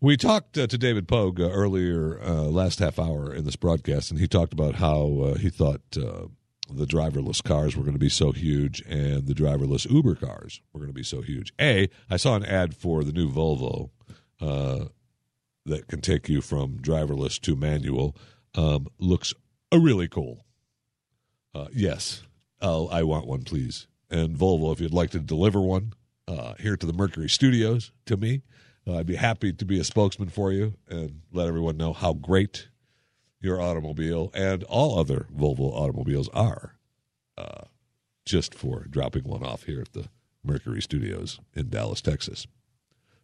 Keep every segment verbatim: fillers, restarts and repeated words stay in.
We talked uh, to David Pogue uh, earlier uh, last half hour in this broadcast, and he talked about how uh, he thought uh, the driverless cars were going to be so huge and the driverless Uber cars were going to be so huge. A, I saw an ad for the new Volvo. Uh, that can take you from driverless to manual um, looks really cool. Uh, yes, I'll, I want one, please. And Volvo, if you'd like to deliver one uh, here to the Mercury Studios to me, uh, I'd be happy to be a spokesman for you and let everyone know how great your automobile and all other Volvo automobiles are uh, just for dropping one off here at the Mercury Studios in Dallas, Texas.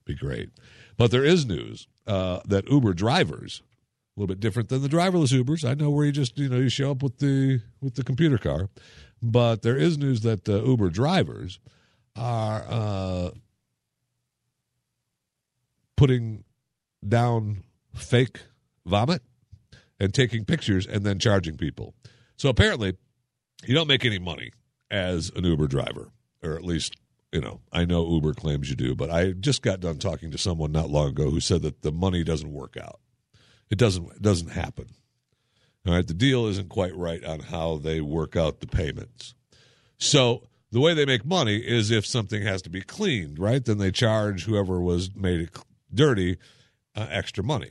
Be great. But there is news uh, that Uber drivers, a little bit different than the driverless Ubers. I know where you just, you know, you show up with the with the computer car. But there is news that uh, Uber drivers are uh, putting down fake vomit and taking pictures and then charging people. So apparently you don't make any money as an Uber driver, or at least, you know, I know Uber claims you do, but I just got done talking to someone not long ago who said that the money doesn't work out. It doesn't, it doesn't happen. All right, the deal isn't quite right on how they work out the payments. So the way they make money is if something has to be cleaned, right? Then they charge whoever was made it dirty uh, extra money.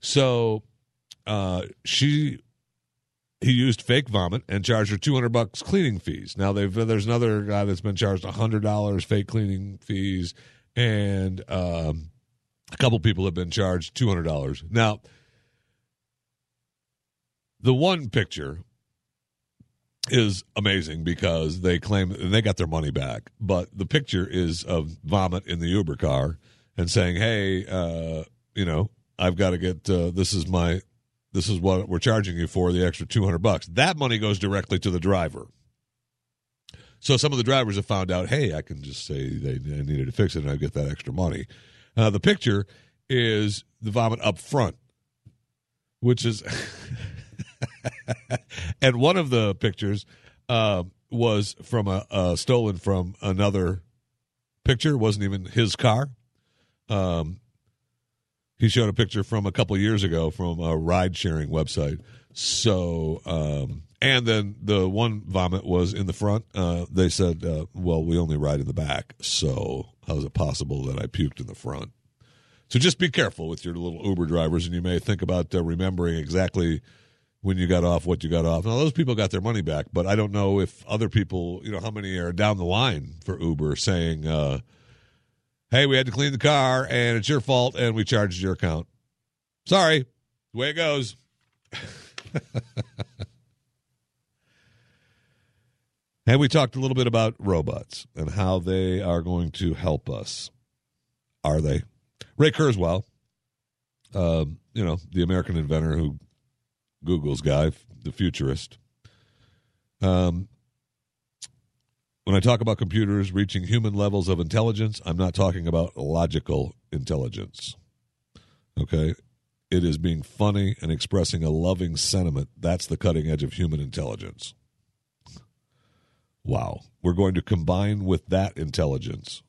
So uh, she, he used fake vomit and charged her two hundred bucks cleaning fees. Now they've, there's another guy that's been charged one hundred dollars fake cleaning fees, and um, a couple people have been charged two hundred dollars. Now, the one picture is amazing because they claim and they got their money back, but the picture is of vomit in the Uber car and saying, "Hey, uh, you know, I've got to get uh, this is my this is what we're charging you for, the extra two hundred bucks." That money goes directly to the driver. So some of the drivers have found out, "Hey, I can just say they I needed to fix it and I get that extra money." Uh, the picture is the vomit up front, which is. And one of the pictures uh, was from a uh, stolen from another picture. It wasn't even his car. Um, he showed a picture from a couple years ago from a ride-sharing website. So, um, and then the one vomit was in the front. Uh, they said, uh, "Well, we only ride in the back, so how is it possible that I puked in the front?" So just be careful with your little Uber drivers, and you may think about uh, remembering exactly when you got off, what you got off. Now, those people got their money back, but I don't know if other people, you know, how many are down the line for Uber saying, uh, "Hey, we had to clean the car, and it's your fault, and we charged your account. Sorry, the way it goes." And we talked a little bit about robots and how they are going to help us. Are they? Ray Kurzweil, uh, you know, the American inventor who Google's guy, the futurist. Um, when I talk about computers reaching human levels of intelligence, I'm not talking about logical intelligence. Okay? It is being funny and expressing a loving sentiment. That's the cutting edge of human intelligence. Wow. We're going to combine with that intelligence.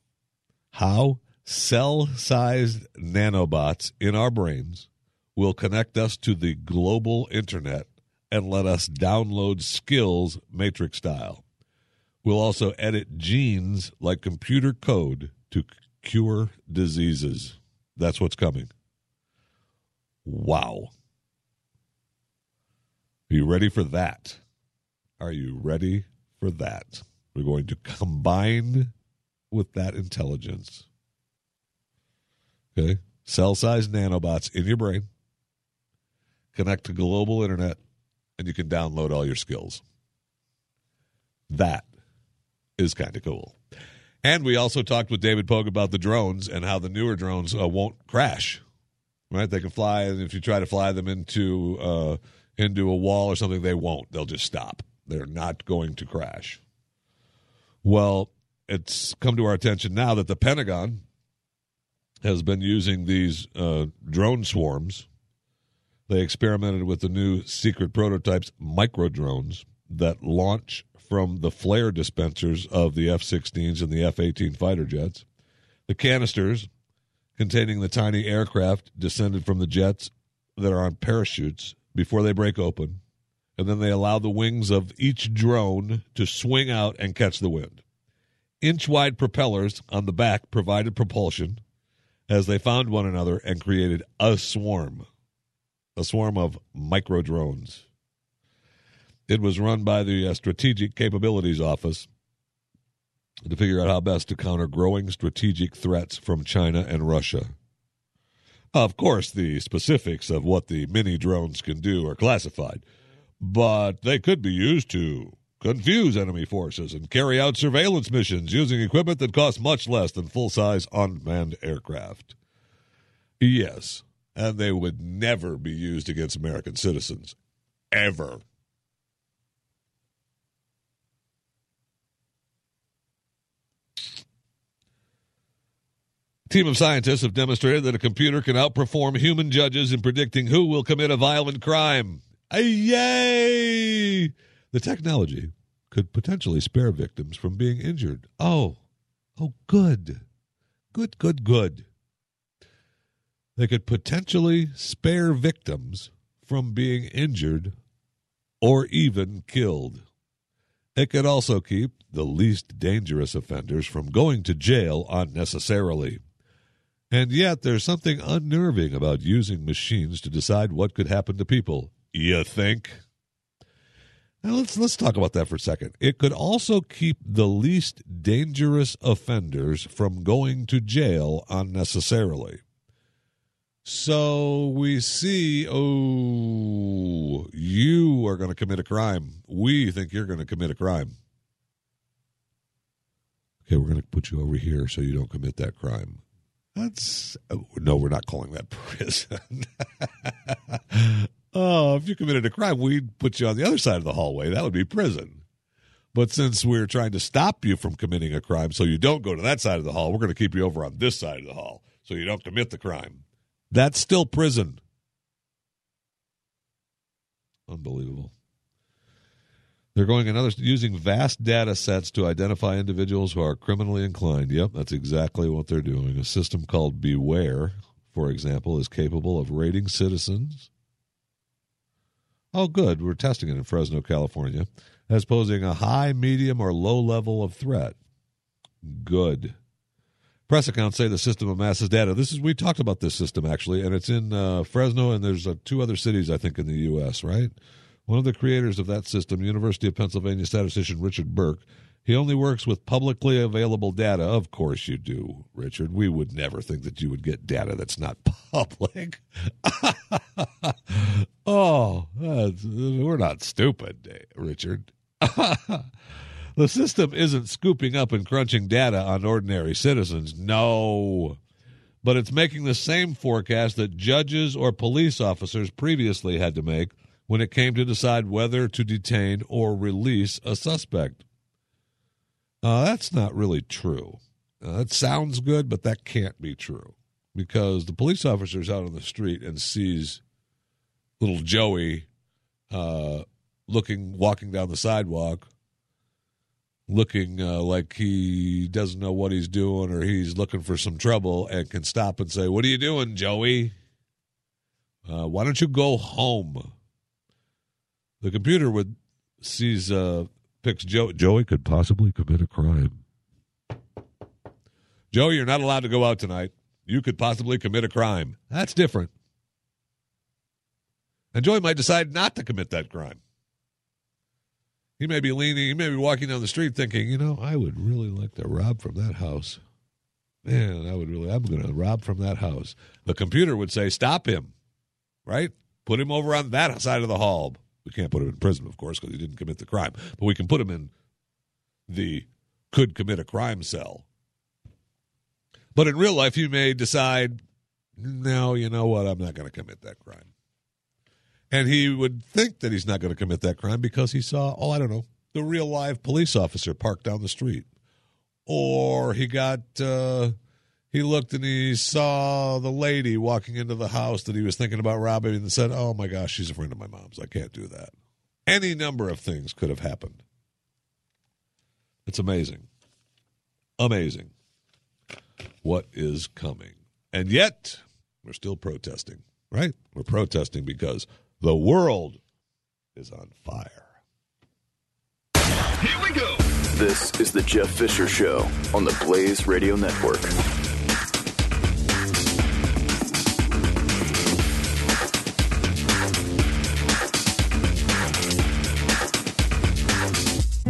How cell-sized nanobots in our brains will connect us to the global internet and let us download skills matrix style. We'll also edit genes like computer code to cure diseases. That's what's coming. Wow. Are you ready for that? Are you ready for that? We're going to combine with that intelligence. Okay? Cell-sized nanobots in your brain. Connect to global internet, and you can download all your skills. That is kind of cool. And we also talked with David Pogue about the drones and how the newer drones uh, won't crash, right? They can fly, and if you try to fly them into uh, into a wall or something, they won't. They'll just stop. They're not going to crash. Well, it's come to our attention now that the Pentagon has been using these uh, drone swarms. They experimented with the new secret prototypes, micro-drones, that launch from the flare dispensers of the F sixteens and the F eighteen fighter jets. The canisters containing the tiny aircraft descended from the jets that are on parachutes before they break open, and then they allow the wings of each drone to swing out and catch the wind. Inch-wide propellers on the back provided propulsion as they found one another and created a swarm. A swarm of micro-drones. It was run by the uh, Strategic Capabilities Office to figure out how best to counter growing strategic threats from China and Russia. Of course, the specifics of what the mini-drones can do are classified, but they could be used to confuse enemy forces and carry out surveillance missions using equipment that costs much less than full-size unmanned aircraft. Yes. And they would never be used against American citizens. Ever. team of scientists have demonstrated that a computer can outperform human judges in predicting who will commit a violent crime. Yay! The technology could potentially spare victims from being injured. Oh, oh, good. Good, good, good. They could potentially spare victims from being injured or even killed. It could also keep the least dangerous offenders from going to jail unnecessarily. And yet there's something unnerving about using machines to decide what could happen to people, you think? Now let's let's talk about that for a second. It could also keep the least dangerous offenders from going to jail unnecessarily. So we see, oh, you are going to commit a crime. We think you're going to commit a crime. Okay, we're going to put you over here so you don't commit that crime. That's, oh, no, we're not calling that prison. Oh, if you committed a crime, we'd put you on the other side of the hallway. That would be prison. But since we're trying to stop you from committing a crime so you don't go to that side of the hall, we're going to keep you over on this side of the hall so you don't commit the crime. That's still prison. Unbelievable. They're going another using vast data sets to identify individuals who are criminally inclined. Yep, that's exactly what they're doing. A system called Beware, for example, is capable of rating citizens. Oh, good. We're testing it in Fresno, California, as posing a high, medium, or low level of threat. Good. Press accounts say the system amasses data. This is we talked about this system, actually, and it's in uh, Fresno, and there's uh, two other cities, I think, in the U S, right? One of the creators of that system, University of Pennsylvania statistician Richard Berk, he only works with publicly available data. Of course you do, Richard. We would never think that you would get data that's not public. Oh, that's, we're not stupid, Richard. The system isn't scooping up and crunching data on ordinary citizens, no. But it's making the same forecast that judges or police officers previously had to make when it came to decide whether to detain or release a suspect. Uh, that's not really true. Uh, that sounds good, but that can't be true because the police officer's out on the street and sees little Joey uh, looking, walking down the sidewalk, looking uh, like he doesn't know what he's doing or he's looking for some trouble and can stop and say, "What are you doing, Joey? Uh, why don't you go home?" The computer would sees uh, picks Joey. Joey could possibly commit a crime. Joey, you're not allowed to go out tonight. You could possibly commit a crime. That's different. And Joey might decide not to commit that crime. He may be leaning, he may be walking down the street thinking, you know, I would really like to rob from that house. Man, I would really, I'm going to rob from that house. The computer would say, stop him, right? Put him over on that side of the hall. We can't put him in prison, of course, because he didn't commit the crime. But we can put him in the could commit a crime cell. But in real life, you may decide, no, you know what, I'm not going to commit that crime. And he would think that he's not going to commit that crime because he saw, oh, I don't know, the real live police officer parked down the street. Or he got, uh, he looked and he saw the lady walking into the house that he was thinking about robbing and said, oh, my gosh, she's a friend of my mom's. I can't do that. Any number of things could have happened. It's amazing. Amazing. What is coming? And yet, we're still protesting, right? We're protesting because the world is on fire. Here we go. This is the Jeff Fisher Show on the Blaze Radio Network.